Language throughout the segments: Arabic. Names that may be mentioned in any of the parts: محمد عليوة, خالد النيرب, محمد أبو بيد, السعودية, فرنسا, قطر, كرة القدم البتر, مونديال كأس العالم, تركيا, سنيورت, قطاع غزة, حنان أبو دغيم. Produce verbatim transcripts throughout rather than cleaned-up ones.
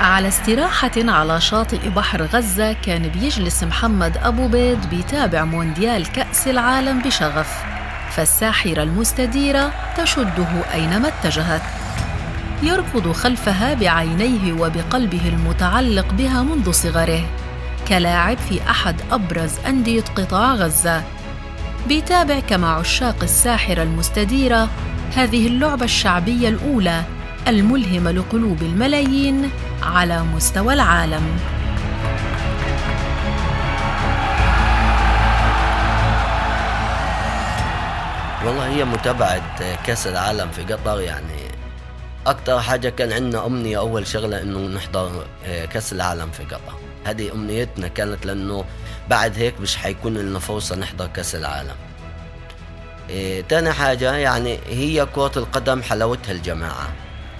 على استراحة على شاطئ بحر غزة كان بيجلس محمد أبو بيد بيتابع مونديال كأس العالم بشغف، فالساحرة المستديرة تشده أينما اتجهت، يركض خلفها بعينيه وبقلبه المتعلق بها منذ صغره كلاعب في أحد أبرز أندية قطاع غزة. بيتابع كما عشاق الساحرة المستديرة هذه اللعبة الشعبية الأولى الملهمة لقلوب الملايين على مستوى العالم. والله هي متابعة كأس العالم في قطر، يعني أكتر حاجة كان عندنا أمنية أول شغلة إنه نحضر كأس العالم في قطر، هذه أمنيتنا كانت، لأنه بعد هيك مش حيكون لنا فرصة نحضر كأس العالم. إيه تاني حاجة، يعني هي كرة القدم حلاوتها الجماعة،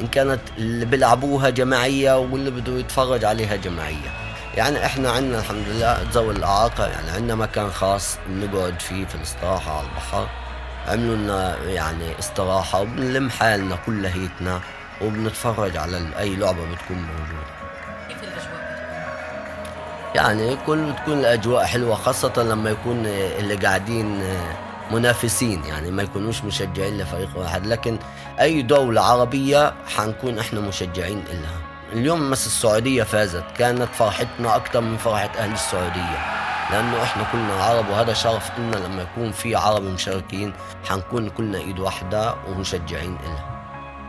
إن كانت اللي بيلعبوها جماعية واللي بده يتفرج عليها جماعية. يعني إحنا عنا الحمد لله ذوي الإعاقة، يعني عنا مكان خاص نقعد فيه في الاستراحة على البحر، عملوا لنا يعني استراحة وبنلم حالنا كل هيتنا وبنتفرج على أي لعبة بتكون موجودة. كيف الأجواء؟ يعني كل بتكون الأجواء حلوة، خاصة لما يكون اللي قاعدين منافسين، يعني ما يكونوش مشجعين لفريق واحد، لكن أي دولة عربية حنكون إحنا مشجعين إلها. اليوم مس السعودية فازت كانت فرحتنا أكتر من فرحة أهل السعودية، لأنه إحنا كلنا عرب، وهذا شرف إلنا لما يكون في عرب مشاركين، حنكون كلنا إيد واحدة ومشجعين إلها.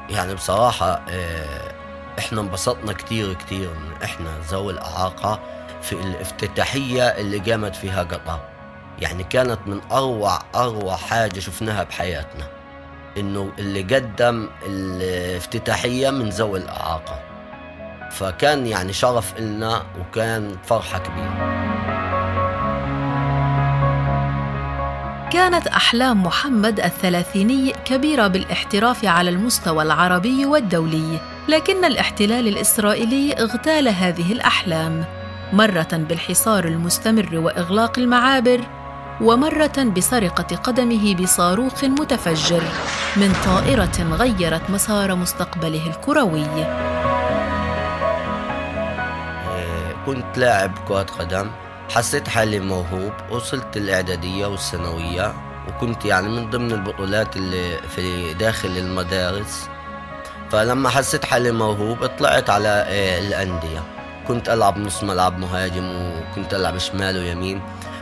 يعني بصراحة إحنا انبسطنا كتير كتير من إحنا ذوي الإعاقة في الافتتاحية اللي قامت فيها قطر، يعني كانت من أروع أروع حاجة شفناها بحياتنا، إنه اللي قدم الافتتاحية من ذوي الإعاقة، فكان يعني شرف إلنا وكان فرحة كبيرة. كانت أحلام محمد الثلاثيني كبيرة بالاحتراف على المستوى العربي والدولي، لكن الاحتلال الإسرائيلي اغتال هذه الأحلام، مرة بالحصار المستمر وإغلاق المعابر، ومرة بسرقة قدمه بصاروخ متفجر من طائرة غيرت مسار مستقبله الكروي. كنت لاعب كرة قدم، حسيت حالي موهوب، وصلت الإعدادية والثانوية، وكنت يعني من ضمن البطولات اللي في داخل المدارس. فلما حسيت حالي موهوب طلعت على الأندية، كنت ألعب نص ملعب مهاجم، وكنت ألعب شمال ويمين،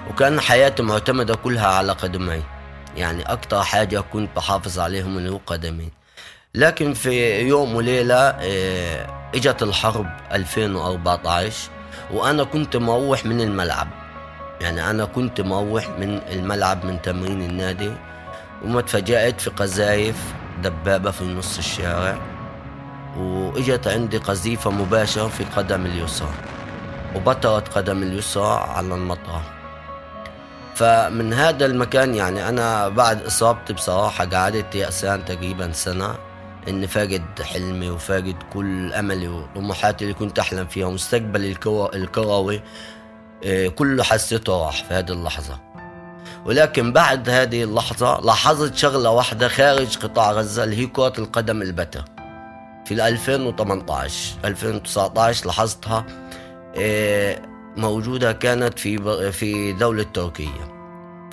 وكان حياتي معتمدة كلها على قدمي، يعني أكتر حاجة كنت بحافظ عليهم اللي هو قدمي. لكن في يوم وليلة إجت الحرب ألفين وأربعة عشر، وأنا كنت مروح من الملعب، يعني أنا كنت مروح من الملعب من تمرين النادي، وما تفاجأت في قذايف دبابة في نص الشارع، وإجت عندي قذيفة مباشرة في قدم اليسرى، وبترت قدم اليسرى على المطرة. فمن هذا المكان يعني أنا بعد إصابتي بصراحة قعدت يأسان تقريبا سنة، إني فاقد حلمي وفاقد كل أملي وطموحاتي اللي كنت أحلم فيها، ومستقبل الكرة الكروي كله حسيته راح في هذه اللحظة. ولكن بعد هذه اللحظة لاحظت شغلة واحدة خارج قطاع غزة اللي هي كرة القدم البتر. في ألفين وثمانية عشر ألفين وتسعة عشر لاحظتها موجودة، كانت في في دولة تركيا،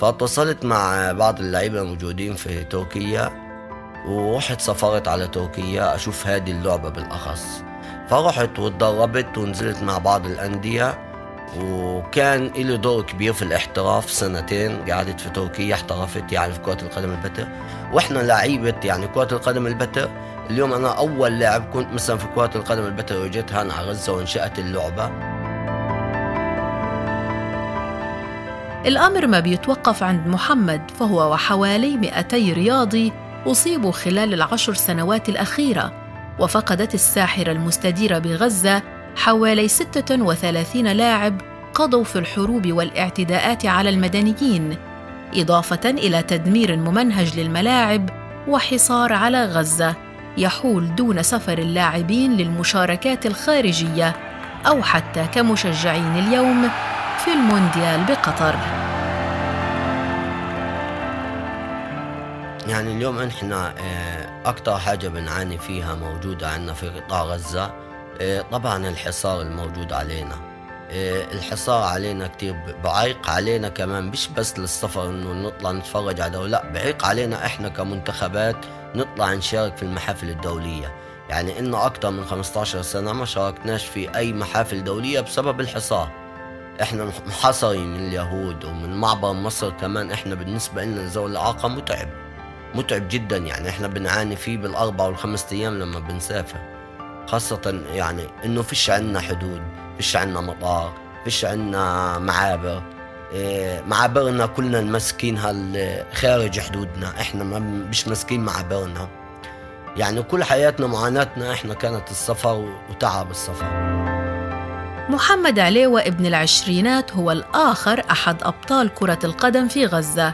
فاتصلت مع بعض اللعيبة الموجودين في تركيا، ورحت سافرت على تركيا أشوف هذه اللعبة بالأخص. فرحت واتدربت ونزلت مع بعض الأندية، وكان إلي دور كبير في الاحتراف، سنتين قعدت في تركيا، احترفت يعني في كرة القدم البتر. وإحنا لعيبة يعني كرة القدم البتر، اليوم أنا أول لاعب كنت مثلا في كرة القدم البتر، وجيت هنا على غزة وانشأت اللعبة. الأمر ما بيتوقف عند محمد، فهو وحوالي مئتي رياضي أصيبوا خلال العشر سنوات الأخيرة، وفقدت الساحرة المستديرة بغزة حوالي ستة وثلاثين لاعب قضوا في الحروب والاعتداءات على المدنيين، إضافة إلى تدمير ممنهج للملاعب وحصار على غزة يحول دون سفر اللاعبين للمشاركات الخارجية أو حتى كمشجعين اليوم في المونديال بقطر. يعني اليوم إحنا أكتر حاجة بنعاني فيها موجودة عنا في قطاع غزة طبعا الحصار الموجود علينا، الحصار علينا كتير بعيق علينا كمان، مش بس للسفر انه نطلع نتفرج على دولة، لا بعيق علينا احنا كمنتخبات نطلع نشارك في المحافل الدولية. يعني إنه أكتر من خمستاشر سنة ما شاركناش في أي محافل دولية بسبب الحصار. إحنا محاصرين من اليهود ومن معبر مصر كمان. إحنا بالنسبة لنا ذوي الإعاقة متعب متعب جدا، يعني إحنا بنعاني فيه بالأربع والخمس أيام لما بنسافر، خاصة يعني إنه فيش عنا حدود، فيش عنا مطار، فيش عنا معابر. معابرنا كلنا ماسكينها خارج حدودنا، إحنا مش ماسكين معابرنا. يعني كل حياتنا معاناتنا إحنا كانت السفر وتعب السفر. محمد عليوة ابن العشرينات هو الآخر أحد أبطال كرة القدم في غزة،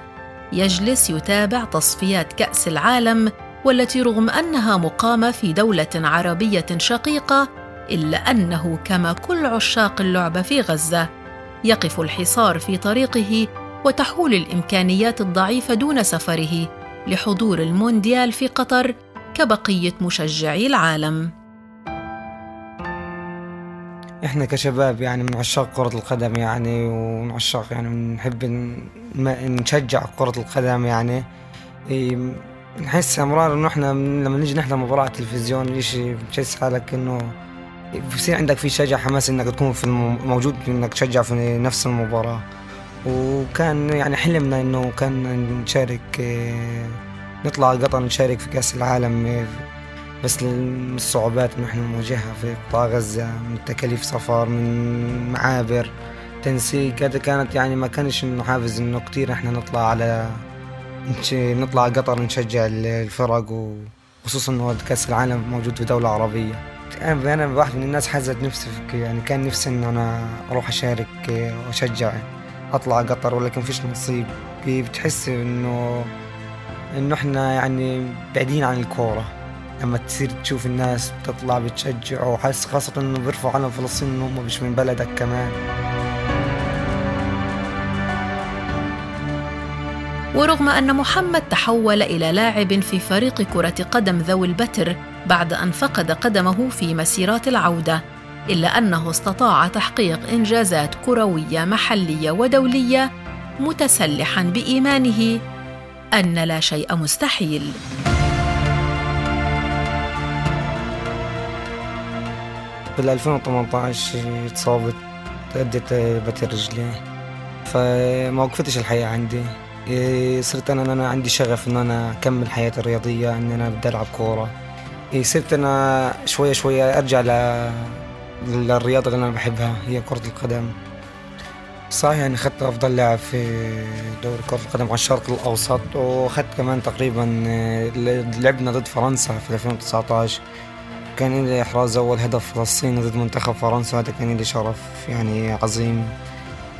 يجلس يتابع تصفيات كأس العالم والتي رغم أنها مقامة في دولة عربية شقيقة إلا أنه كما كل عشاق اللعبة في غزة يقف الحصار في طريقه وتحول الإمكانيات الضعيفة دون سفره لحضور المونديال في قطر كبقية مشجعي العالم. إحنا كشباب يعني من عشاق كرة القدم، يعني ومن عشاق يعني بنحب نشجع كرة القدم، يعني نحس أمرار إنه إحنا لما نيجي نحضر مباراة تلفزيون إشي بتحس حالك إنه بصير عندك في شجع حماس إنك تكون في موجود إنك تشجع في نفس المباراة. وكان يعني حلمنا إنه كان نشارك نطلع قطر نشارك في كأس العالم، بس الصعوبات اللي احنا نواجهها في قطاع غزة من تكاليف سفر من معابر تنسيق هذا كانت يعني ما كانش انه حافز انه كتير احنا نطلع على نطلع قطر نشجع الفرق، وخصوصا انه كأس العالم موجود في دولة عربية. انا انا واحد من الناس حزت نفسي، يعني كان نفسي ان انا اروح اشارك واشجع اطلع قطر، ولكن فيش نصيب. بتحس انه إنه إحنا يعني بعيدين عن الكورة لما تصير تشوف الناس بتطلع بتشجع، وحس خاصة إنه بيرفعوا علم فلسطين إنه هم مش من بلدك كمان. ورغم أن محمد تحول إلى لاعب في فريق كرة قدم ذوي البتر بعد أن فقد قدمه في مسيرات العودة، إلا أنه استطاع تحقيق إنجازات كروية محلية ودولية، متسلحاً بإيمانه أن لا شيء مستحيل. بال ألفين وثمانية عشر اتصابت أدت بتر رجلي، فما وقفتش الحياة عندي. صرت أنا أنا عندي شغف إن أنا أكمل حياتي الرياضية، إن أنا بدي ألعب كورة. صرت أنا شوية شوية أرجع للرياضة اللي أنا بحبها هي كرة القدم. صحيح يعني أخذت أفضل لاعب في دوري كرة القدم على الشرق الأوسط، وأخذت كمان تقريباً لعبنا ضد فرنسا في ألفين وتسعة عشر كان لي إحراز أول هدف فلسطيني ضد منتخب فرنسا، هذا كان لي شرف يعني عظيم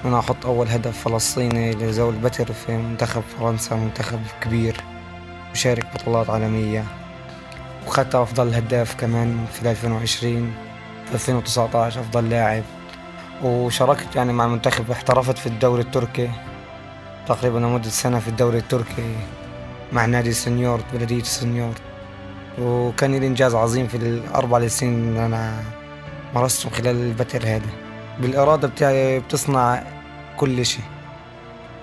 أنا أحط أول هدف فلسطيني لذوي البتر في منتخب فرنسا، منتخب كبير وشارك بطولات عالمية. وأخذت أفضل هداف كمان في ألفين وعشرين في ألفين وتسعة عشر أفضل لاعب، وشاركت يعني مع منتخب احترفت في الدوري التركي تقريبا لمدة سنة في الدوري التركي مع نادي سنيورت بلدية سنيورت، وكان لي إنجاز عظيم في الأربع سنين اللي أنا مارستهم خلال البتر. هذا بالإرادة بتاعي بتصنع كل شيء،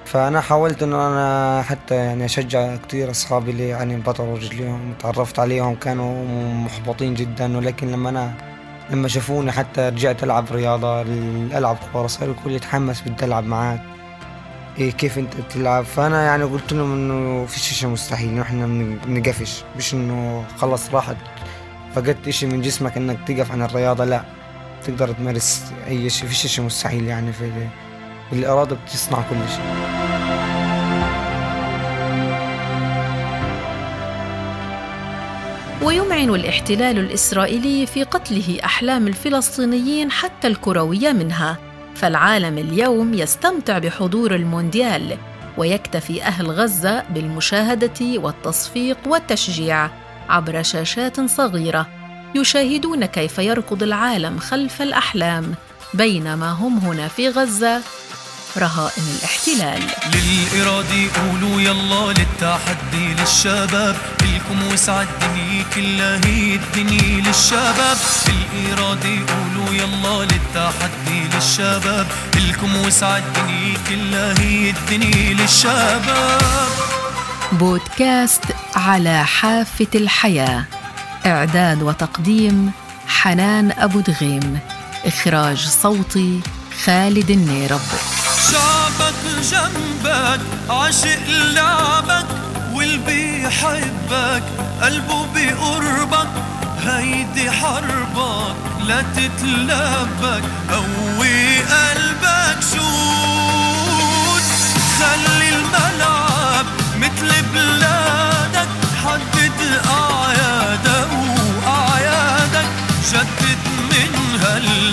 فأنا حاولت إنه أنا حتى يعني أشجع كتير أصحابي اللي يعني بطلوا رجليهم تعرفت عليهم كانوا محبطين جدا، ولكن لما أنا لما شافوني حتى رجعت ألعب رياضة ألعب كورة صار الكل يتحمس بدي ألعب معاك إيه كيف أنت بتلعب. فأنا يعني قلت لهم إنه فيش إشي مستحيل، نحنا بنقفش مش إنه خلص راحت فقدت إشي من جسمك إنك تقف عن الرياضة، لا تقدر تمارس أي إشي، فيش إشي مستحيل. يعني في الإرادة بتصنع كل شيء. ويمعن الاحتلال الإسرائيلي في قتله أحلام الفلسطينيين حتى الكروية منها، فالعالم اليوم يستمتع بحضور المونديال ويكتفي أهل غزة بالمشاهدة والتصفيق والتشجيع عبر شاشات صغيرة، يشاهدون كيف يركض العالم خلف الأحلام بينما هم هنا في غزة رهائن الاحتلال. للإرادة يقولوا يلا، للتحدي للشباب، لكم وسع الدنيا كلها، هي الدنيا للشباب. للإرادة يقولوا يلا، للتحدي للشباب، لكم وسع الدنيا كلها، هي الدنيا للشباب. بودكاست على حافة الحياة، إعداد وتقديم حنان أبو دغيم، إخراج صوتي خالد النيرب. شعبك جنبك، عاشق لعبك، واللي بيحبك قلبه بقربك، هيدي حربك لا تتلبك، قوي قلبك شوت، خلي الملعب مثل بلادك، حدد أعيادك وأعيادك، جدد من هال